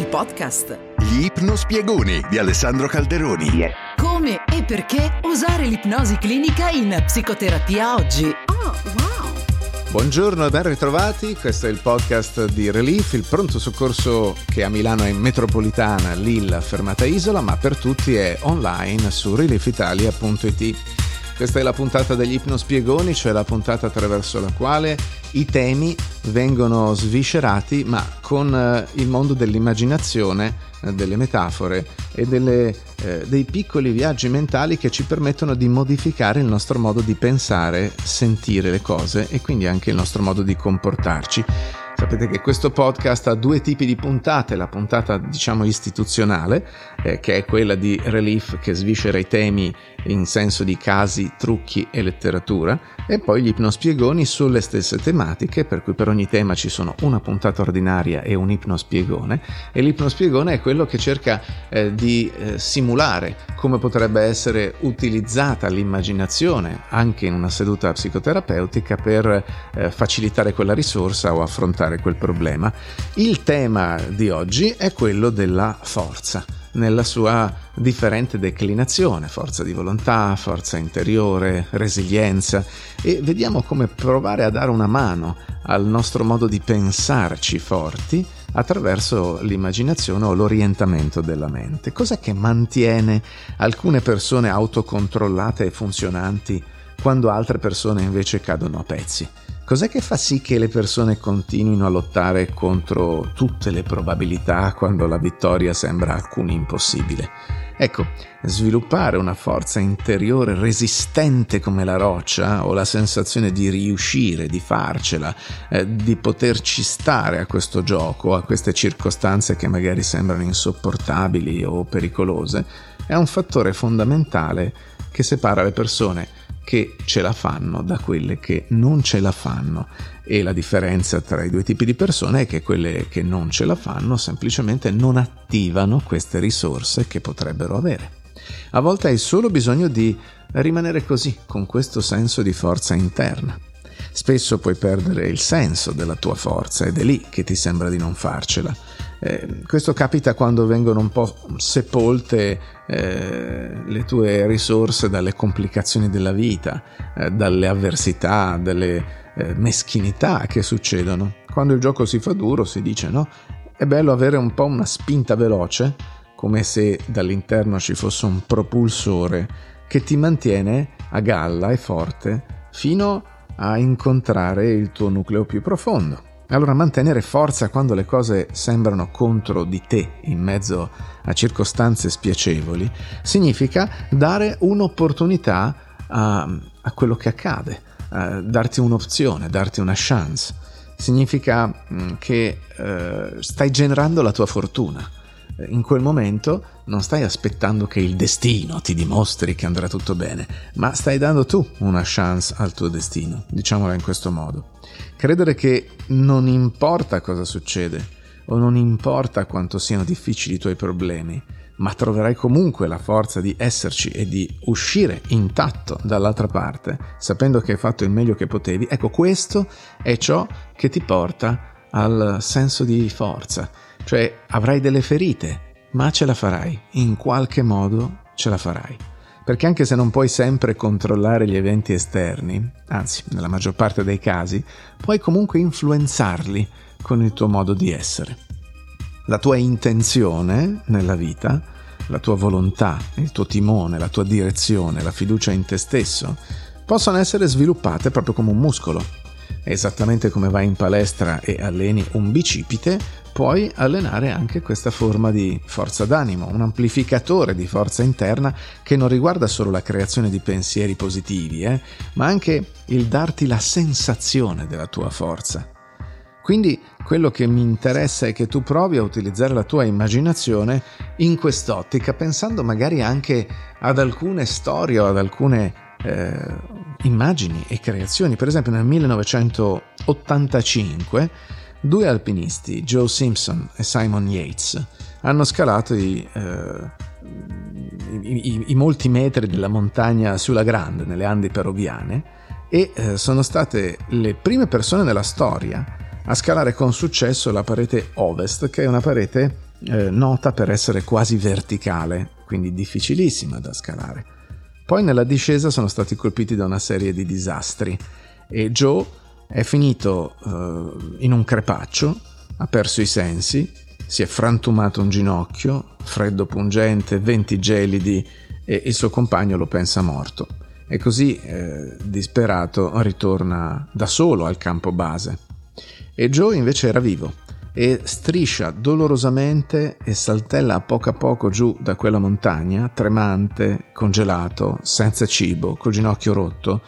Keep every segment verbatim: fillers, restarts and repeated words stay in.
il podcast Gli ipnospiegoni di Alessandro Calderoni. Yeah. Come e perché usare l'ipnosi clinica in psicoterapia oggi? Oh, wow! Buongiorno e ben ritrovati, questo è il podcast di Relief, il pronto soccorso che a Milano è metropolitana, Lilla, fermata Isola, ma per tutti è online su relief italia punto it. Questa è la puntata degli ipnospiegoni, cioè la puntata attraverso la quale i temi vengono sviscerati, ma con il mondo dell'immaginazione, delle metafore e delle, eh, dei piccoli viaggi mentali che ci permettono di modificare il nostro modo di pensare, sentire le cose e quindi anche il nostro modo di comportarci. Sapete che questo podcast ha due tipi di puntate, la puntata diciamo istituzionale, eh, che è quella di Relief che sviscera i temi in senso di casi, trucchi e letteratura, e poi gli ipnospiegoni sulle stesse tematiche, per cui per ogni tema ci sono una puntata ordinaria e un ipnospiegone, e l'ipnospiegone è quello che cerca eh, di eh, simulare come potrebbe essere utilizzata l'immaginazione anche in una seduta psicoterapeutica per eh, facilitare quella risorsa o affrontare quel problema. Il tema di oggi è quello della forza, nella sua differente declinazione, forza di volontà, forza interiore, resilienza, e vediamo come provare a dare una mano al nostro modo di pensarci forti attraverso l'immaginazione o l'orientamento della mente. Cos'è che mantiene alcune persone autocontrollate e funzionanti quando altre persone invece cadono a pezzi? Cos'è che fa sì che le persone continuino a lottare contro tutte le probabilità quando la vittoria sembra alcun impossibile? Ecco, sviluppare una forza interiore resistente come la roccia o la sensazione di riuscire, di farcela, eh, di poterci stare a questo gioco, a queste circostanze che magari sembrano insopportabili o pericolose, è un fattore fondamentale che separa le persone che ce la fanno da quelle che non ce la fanno, e la differenza tra i due tipi di persone è che quelle che non ce la fanno semplicemente non attivano queste risorse che potrebbero avere. A volte hai solo bisogno di rimanere così, con questo senso di forza interna. Spesso puoi perdere il senso della tua forza ed è lì che ti sembra di non farcela. Eh, questo capita quando vengono un po' sepolte eh, le tue risorse dalle complicazioni della vita, eh, dalle avversità, dalle eh, meschinità che succedono. Quando il gioco si fa duro, si dice, no? È bello avere un po' una spinta veloce, come se dall'interno ci fosse un propulsore che ti mantiene a galla e forte fino a incontrare il tuo nucleo più profondo. Allora, mantenere forza quando le cose sembrano contro di te, in mezzo a circostanze spiacevoli, significa dare un'opportunità a, a quello che accade, a darti un'opzione, darti una chance. Significa che eh, stai generando la tua fortuna. In quel momento non stai aspettando che il destino ti dimostri che andrà tutto bene, ma stai dando tu una chance al tuo destino, diciamola in questo modo. Credere che non importa cosa succede o non importa quanto siano difficili i tuoi problemi, ma troverai comunque la forza di esserci e di uscire intatto dall'altra parte, sapendo che hai fatto il meglio che potevi, ecco, questo è ciò che ti porta al senso di forza. Cioè, avrai delle ferite, ma ce la farai, in qualche modo ce la farai. Perché anche se non puoi sempre controllare gli eventi esterni, anzi, nella maggior parte dei casi, puoi comunque influenzarli con il tuo modo di essere. La tua intenzione nella vita, la tua volontà, il tuo timone, la tua direzione, la fiducia in te stesso, possono essere sviluppate proprio come un muscolo. Esattamente come vai in palestra e alleni un bicipite, puoi allenare anche questa forma di forza d'animo, un amplificatore di forza interna che non riguarda solo la creazione di pensieri positivi, eh, ma anche il darti la sensazione della tua forza. Quindi quello che mi interessa è che tu provi a utilizzare la tua immaginazione in quest'ottica, pensando magari anche ad alcune storie o ad alcune Eh, immagini e creazioni. Per esempio, nel millenovecentottantacinque due alpinisti, Joe Simpson e Simon Yates, hanno scalato i, eh, i, i, i molti metri della montagna sulla Grande, nelle Andi peruviane, e eh, sono state le prime persone nella storia a scalare con successo la parete ovest, che è una parete eh, nota per essere quasi verticale, quindi difficilissima da scalare. Poi nella discesa sono stati colpiti da una serie di disastri e Joe è finito eh, in un crepaccio, ha perso i sensi, si è frantumato un ginocchio, freddo pungente, venti gelidi, e il suo compagno lo pensa morto. E così, eh, disperato, ritorna da solo al campo base. E Joe invece era vivo e striscia dolorosamente e saltella a poco a poco giù da quella montagna, tremante, congelato, senza cibo, col ginocchio rotto,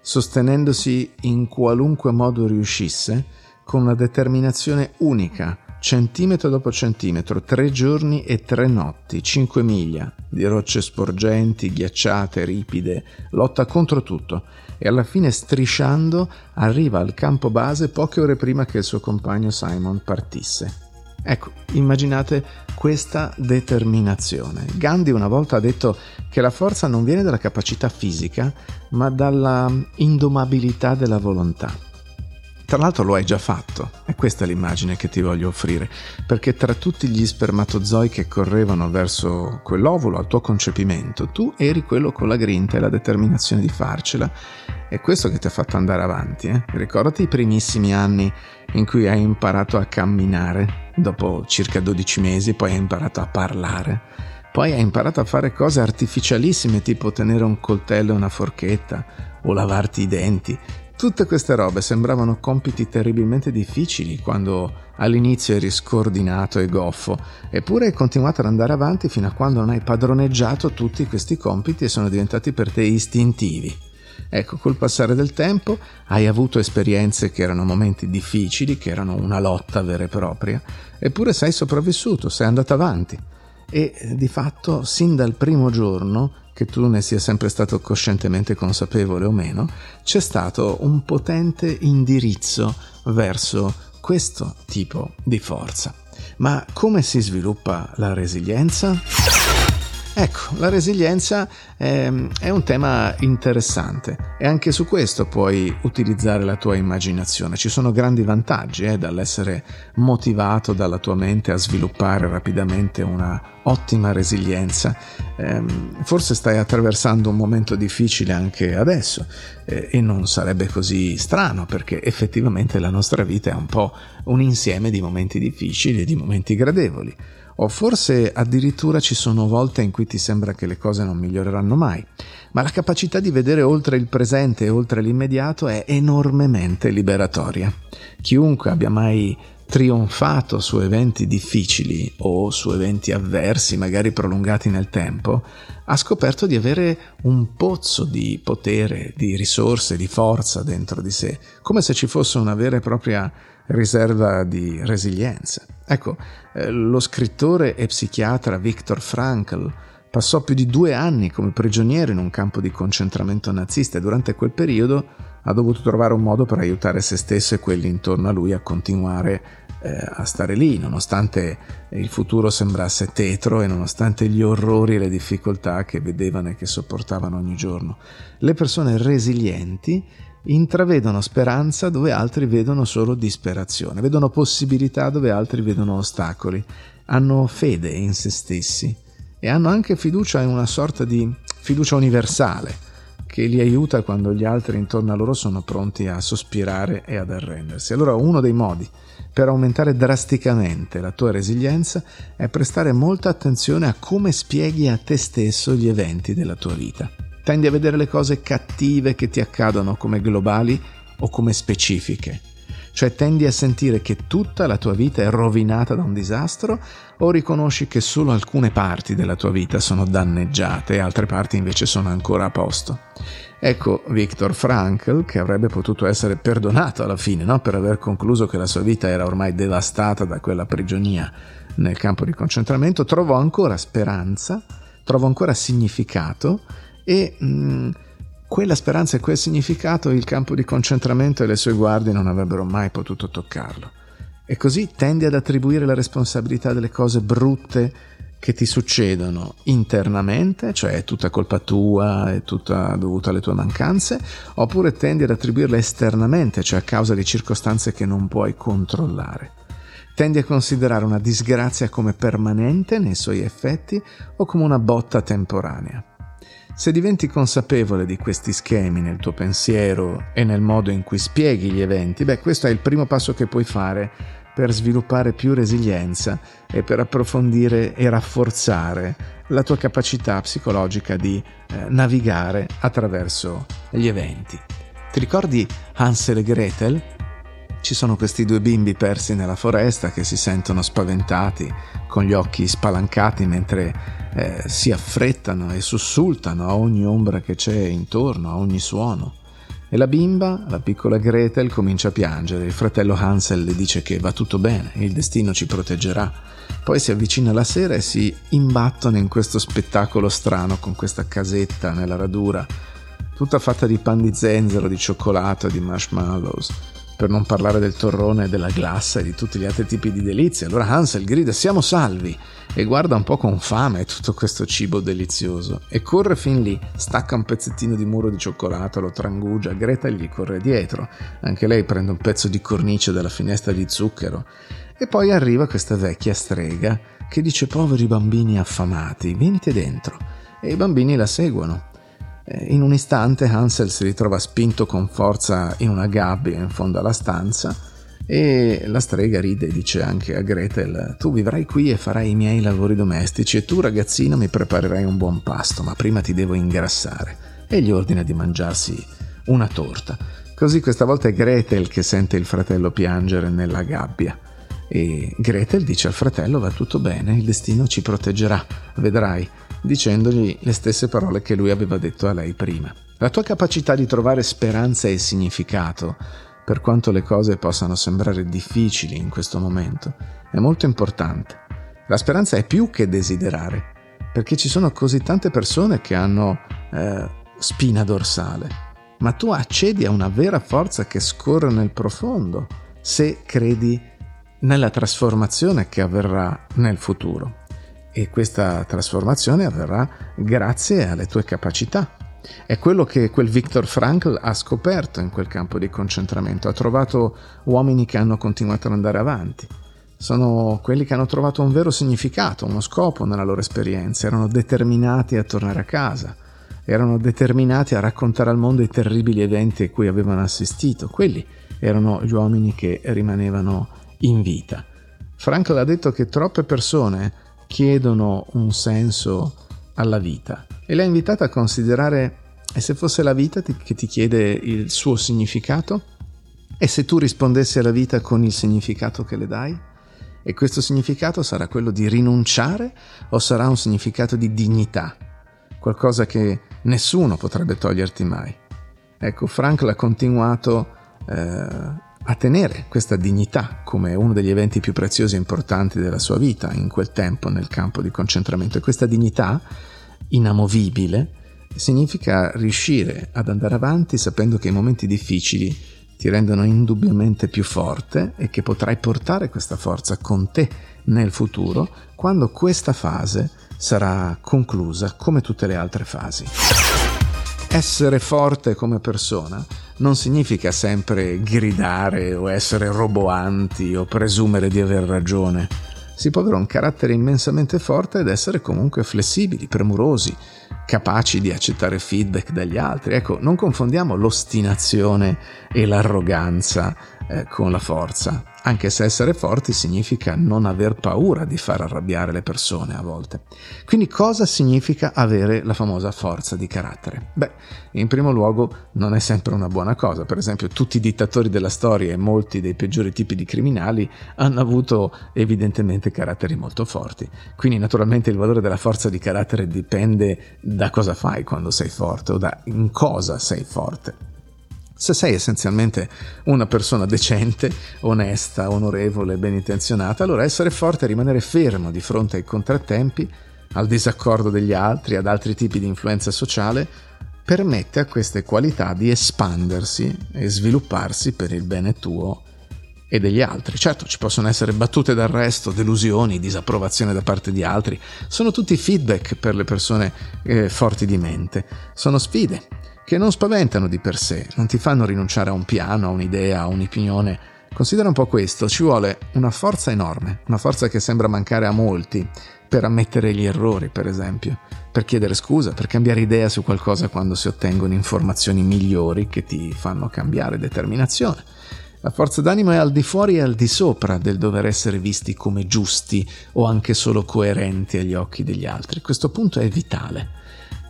sostenendosi in qualunque modo riuscisse, con una determinazione unica, centimetro dopo centimetro, tre giorni e tre notti, cinque miglia di rocce sporgenti, ghiacciate, ripide, lotta contro tutto e alla fine, strisciando, arriva al campo base poche ore prima che il suo compagno Simon partisse. Ecco, immaginate questa determinazione. Gandhi una volta ha detto che la forza non viene dalla capacità fisica, ma dalla indomabilità della volontà. Tra l'altro lo hai già fatto, e questa è l'immagine che ti voglio offrire, perché tra tutti gli spermatozoi che correvano verso quell'ovulo al tuo concepimento, tu eri quello con la grinta e la determinazione di farcela. È questo che ti ha fatto andare avanti, eh? Ricordati i primissimi anni in cui hai imparato a camminare, dopo circa dodici mesi, poi hai imparato a parlare, poi hai imparato a fare cose artificialissime, tipo tenere un coltello e una forchetta, o lavarti i denti. Tutte queste robe sembravano compiti terribilmente difficili quando all'inizio eri scordinato e goffo, eppure hai continuato ad andare avanti fino a quando non hai padroneggiato tutti questi compiti e sono diventati per te istintivi. Ecco, col passare del tempo hai avuto esperienze che erano momenti difficili, che erano una lotta vera e propria, eppure sei sopravvissuto, sei andato avanti. E di fatto, sin dal primo giorno, che tu ne sia sempre stato coscientemente consapevole o meno, c'è stato un potente indirizzo verso questo tipo di forza. Ma come si sviluppa la resilienza? Ecco, la resilienza è, è un tema interessante e anche su questo puoi utilizzare la tua immaginazione. Ci sono grandi vantaggi eh, dall'essere motivato dalla tua mente a sviluppare rapidamente una ottima resilienza. Eh, forse stai attraversando un momento difficile anche adesso eh, e non sarebbe così strano, perché effettivamente la nostra vita è un po' un insieme di momenti difficili e di momenti gradevoli. O forse addirittura ci sono volte in cui ti sembra che le cose non miglioreranno mai, ma la capacità di vedere oltre il presente e oltre l'immediato è enormemente liberatoria. Chiunque abbia mai trionfato su eventi difficili o su eventi avversi, magari prolungati nel tempo, ha scoperto di avere un pozzo di potere, di risorse, di forza dentro di sé, come se ci fosse una vera e propria riserva di resilienza. Ecco, eh, lo scrittore e psichiatra Viktor Frankl passò più di due anni come prigioniero in un campo di concentramento nazista e durante quel periodo ha dovuto trovare un modo per aiutare se stesso e quelli intorno a lui a continuare eh, a stare lì, nonostante il futuro sembrasse tetro e nonostante gli orrori e le difficoltà che vedevano e che sopportavano ogni giorno. Le persone resilienti intravedono speranza dove altri vedono solo disperazione, vedono possibilità dove altri vedono ostacoli, hanno fede in se stessi e hanno anche fiducia, in una sorta di fiducia universale che li aiuta quando gli altri intorno a loro sono pronti a sospirare e ad arrendersi. Allora uno dei modi per aumentare drasticamente la tua resilienza è prestare molta attenzione a come spieghi a te stesso gli eventi della tua vita. Tendi a vedere le cose cattive che ti accadono come globali o come specifiche, cioè tendi a sentire che tutta la tua vita è rovinata da un disastro, o riconosci che solo alcune parti della tua vita sono danneggiate e altre parti invece sono ancora a posto. Ecco Viktor Frankl, che avrebbe potuto essere perdonato alla fine, no? Per aver concluso che la sua vita era ormai devastata da quella prigionia nel campo di concentramento, trovò ancora speranza, trovò ancora significato. E mh, quella speranza e quel significato il campo di concentramento e le sue guardie non avrebbero mai potuto toccarlo. E così tendi ad attribuire la responsabilità delle cose brutte che ti succedono internamente, cioè è tutta colpa tua, è tutta dovuta alle tue mancanze, oppure tendi ad attribuirla esternamente, cioè a causa di circostanze che non puoi controllare. tende a considerare una disgrazia come permanente nei suoi effetti o come una botta temporanea. Se diventi consapevole di questi schemi nel tuo pensiero e nel modo in cui spieghi gli eventi, beh, questo è il primo passo che puoi fare per sviluppare più resilienza e per approfondire e rafforzare la tua capacità psicologica di eh, navigare attraverso gli eventi. Ti ricordi Hansel e Gretel? Ci sono questi due bimbi persi nella foresta che si sentono spaventati, con gli occhi spalancati mentre eh, si affrettano e sussultano a ogni ombra che c'è intorno, a ogni suono. E la bimba, la piccola Gretel, comincia a piangere. Il fratello Hansel le dice che va tutto bene, il destino ci proteggerà. Poi si avvicina la sera e si imbattono in questo spettacolo strano con questa casetta nella radura, tutta fatta di pan di zenzero, di cioccolato, di marshmallows, per non parlare del torrone, della glassa e di tutti gli altri tipi di delizie. Allora Hansel grida «Siamo salvi!» e guarda un po' con fame tutto questo cibo delizioso e corre fin lì, stacca un pezzettino di muro di cioccolato, lo trangugia, Gretel gli corre dietro, anche lei prende un pezzo di cornice dalla finestra di zucchero. E poi arriva questa vecchia strega che dice «Poveri bambini affamati, venite dentro!» e i bambini la seguono. In un istante Hansel si ritrova spinto con forza in una gabbia in fondo alla stanza e la strega ride e dice anche a Gretel «Tu vivrai qui e farai i miei lavori domestici e tu ragazzina mi preparerai un buon pasto, ma prima ti devo ingrassare» e gli ordina di mangiarsi una torta. Così questa volta è Gretel che sente il fratello piangere nella gabbia e Gretel dice al fratello «Va tutto bene, il destino ci proteggerà, vedrai», dicendogli le stesse parole che lui aveva detto a lei prima. La tua capacità di trovare speranza e significato, per quanto le cose possano sembrare difficili in questo momento, è molto importante. La speranza è più che desiderare, perché ci sono così tante persone che hanno eh, spina dorsale, ma tu accedi a una vera forza che scorre nel profondo se credi nella trasformazione che avverrà nel futuro. E questa trasformazione avverrà grazie alle tue capacità. È quello che quel Viktor Frankl ha scoperto in quel campo di concentramento. Ha trovato uomini che hanno continuato ad andare avanti. Sono quelli che hanno trovato un vero significato, uno scopo nella loro esperienza. Erano determinati a tornare a casa. Erano determinati a raccontare al mondo i terribili eventi a cui avevano assistito. Quelli erano gli uomini che rimanevano in vita. Frankl ha detto che troppe persone chiedono un senso alla vita e l'ha invitata a considerare: e se fosse la vita che ti chiede il suo significato? E se tu rispondessi alla vita con il significato che le dai? E questo significato sarà quello di rinunciare o sarà un significato di dignità, qualcosa che nessuno potrebbe toglierti mai? Ecco, Frankl ha continuato eh, a tenere questa dignità come uno degli eventi più preziosi e importanti della sua vita in quel tempo nel campo di concentramento. E questa dignità inamovibile significa riuscire ad andare avanti sapendo che i momenti difficili ti rendono indubbiamente più forte e che potrai portare questa forza con te nel futuro quando questa fase sarà conclusa, come tutte le altre fasi. Essere forte come persona non significa sempre gridare o essere roboanti o presumere di aver ragione. Si può avere un carattere immensamente forte ed essere comunque flessibili, premurosi, capaci di accettare feedback dagli altri. Ecco, non confondiamo l'ostinazione e l'arroganza eh, con la forza, anche se essere forti significa non aver paura di far arrabbiare le persone a volte. Quindi cosa significa avere la famosa forza di carattere? Beh, in primo luogo non è sempre una buona cosa. Per esempio, tutti i dittatori della storia e molti dei peggiori tipi di criminali hanno avuto evidentemente caratteri molto forti. Quindi naturalmente il valore della forza di carattere dipende da cosa fai quando sei forte o da in cosa sei forte. Se sei essenzialmente una persona decente, onesta, onorevole, ben intenzionata, allora essere forte è rimanere fermo di fronte ai contrattempi, al disaccordo degli altri, ad altri tipi di influenza sociale, permette a queste qualità di espandersi e svilupparsi per il bene tuo e degli altri. Certo, ci possono essere battute d'arresto, delusioni, disapprovazione da parte di altri. Sono tutti feedback per le persone eh, forti di mente. Sono sfide che non spaventano di per sé, non ti fanno rinunciare a un piano, a un'idea, a un'opinione, Considera un po' questo, ci vuole una forza enorme, una forza che sembra mancare a molti, per ammettere gli errori, per esempio, per chiedere scusa, per cambiare idea su qualcosa quando si ottengono informazioni migliori che ti fanno cambiare determinazione. La forza d'animo è al di fuori e al di sopra del dover essere visti come giusti o anche solo coerenti agli occhi degli altri. Questo punto è vitale.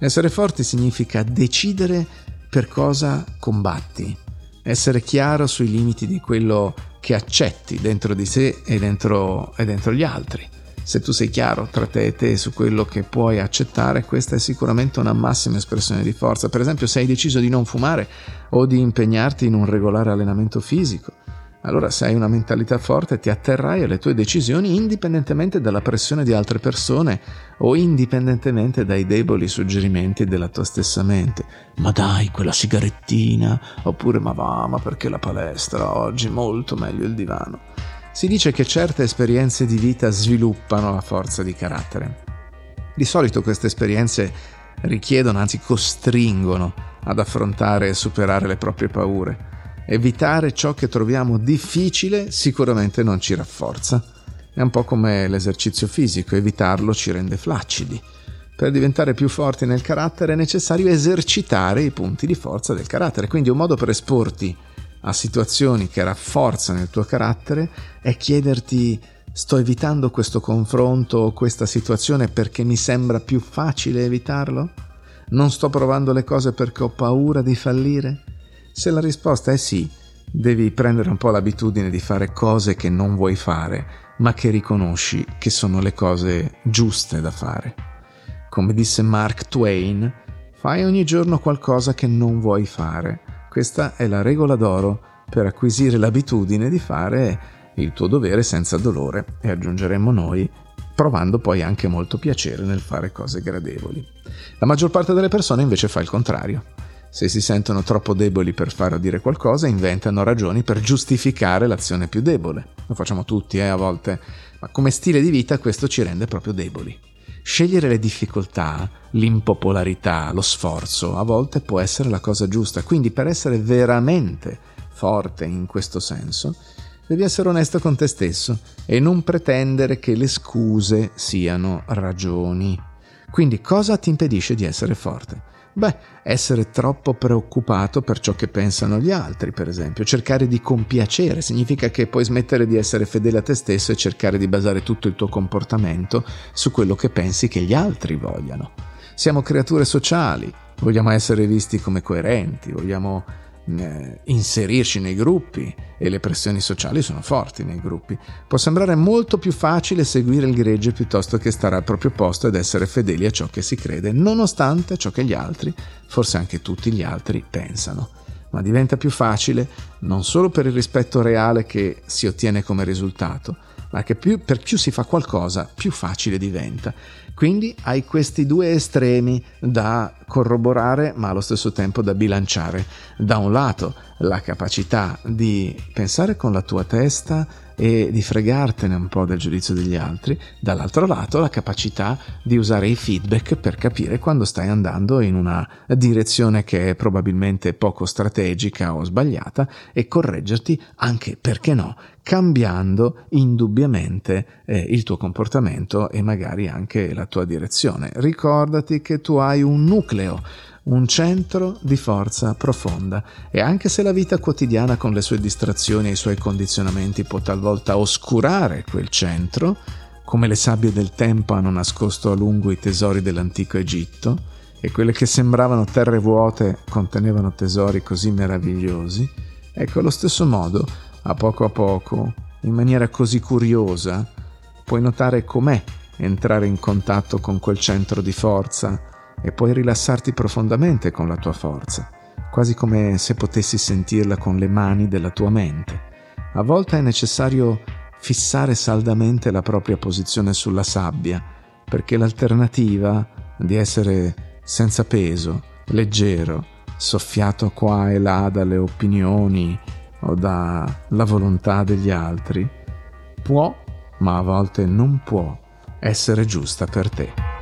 Essere forti significa decidere per cosa combatti, essere chiaro sui limiti di quello che accetti dentro di sé e dentro, e dentro gli altri. Se tu sei chiaro tra te e te su quello che puoi accettare, questa è sicuramente una massima espressione di forza. Per esempio, se hai deciso di non fumare o di impegnarti in un regolare allenamento fisico, allora se hai una mentalità forte ti atterrai alle tue decisioni indipendentemente dalla pressione di altre persone o indipendentemente dai deboli suggerimenti della tua stessa mente. Ma dai, quella sigarettina, oppure ma va, ma perché la palestra oggi, molto meglio il divano. Si dice che certe esperienze di vita sviluppano la forza di carattere. Di solito queste esperienze richiedono, anzi costringono, ad affrontare e superare le proprie paure. Evitare ciò che troviamo difficile sicuramente non ci rafforza. È un po' come l'esercizio fisico, evitarlo ci rende flaccidi. Per diventare più forti nel carattere è necessario esercitare i punti di forza del carattere, quindi un modo per esporti a situazioni che rafforzano il tuo carattere è chiederti: sto evitando questo confronto o questa situazione perché mi sembra più facile evitarlo? Non sto provando le cose perché ho paura di fallire? Se la risposta è sì, devi prendere un po' l'abitudine di fare cose che non vuoi fare, ma che riconosci che sono le cose giuste da fare. Come disse Mark Twain, fai ogni giorno qualcosa che non vuoi fare. Questa è la regola d'oro per acquisire l'abitudine di fare il tuo dovere senza dolore, e aggiungeremmo noi, provando poi anche molto piacere nel fare cose gradevoli. La maggior parte delle persone invece fa il contrario. Se si sentono troppo deboli per fare o dire qualcosa, inventano ragioni per giustificare l'azione più debole. Lo facciamo tutti, eh, a volte, ma come stile di vita questo ci rende proprio deboli. Scegliere le difficoltà, l'impopolarità, lo sforzo, a volte può essere la cosa giusta. Quindi, per essere veramente forte in questo senso, devi essere onesto con te stesso e non pretendere che le scuse siano ragioni. Quindi, cosa ti impedisce di essere forte? Beh, essere troppo preoccupato per ciò che pensano gli altri, per esempio. Cercare di compiacere significa che puoi smettere di essere fedele a te stesso e cercare di basare tutto il tuo comportamento su quello che pensi che gli altri vogliano. Siamo creature sociali, vogliamo essere visti come coerenti, vogliamo eh, inserirci nei gruppi, e le pressioni sociali sono forti nei gruppi. Può sembrare molto più facile seguire il gregge piuttosto che stare al proprio posto ed essere fedeli a ciò che si crede, nonostante ciò che gli altri, forse anche tutti gli altri, pensano. Ma diventa più facile non solo per il rispetto reale che si ottiene come risultato, ma che più, per più si fa qualcosa, più facile diventa. Quindi hai questi due estremi da corroborare, ma allo stesso tempo da bilanciare. Da un lato la capacità di pensare con la tua testa e di fregartene un po' del giudizio degli altri, dall'altro lato la capacità di usare i feedback per capire quando stai andando in una direzione che è probabilmente poco strategica o sbagliata e correggerti, anche, perché no, cambiando indubbiamente eh, il tuo comportamento e magari anche la tua direzione. Ricordati che tu hai un nucleo, un centro di forza profonda, e anche se la vita quotidiana con le sue distrazioni e i suoi condizionamenti può talvolta oscurare quel centro, come le sabbie del tempo hanno nascosto a lungo i tesori dell'antico Egitto, e quelle che sembravano terre vuote contenevano tesori così meravigliosi, ecco, allo stesso modo, a poco a poco, in maniera così curiosa, puoi notare com'è entrare in contatto con quel centro di forza e puoi rilassarti profondamente con la tua forza, quasi come se potessi sentirla con le mani della tua mente. A volte è necessario fissare saldamente la propria posizione sulla sabbia, perché l'alternativa di essere senza peso, leggero, soffiato qua e là dalle opinioni o dalla volontà degli altri, può, ma a volte non può, essere giusta per te.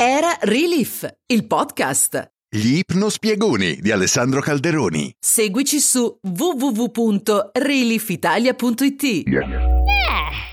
Era Relief, il podcast. Gli ipnospiegoni di Alessandro Calderoni. Seguici su vu vu vu punto relief italia punto it. Yeah. Yeah.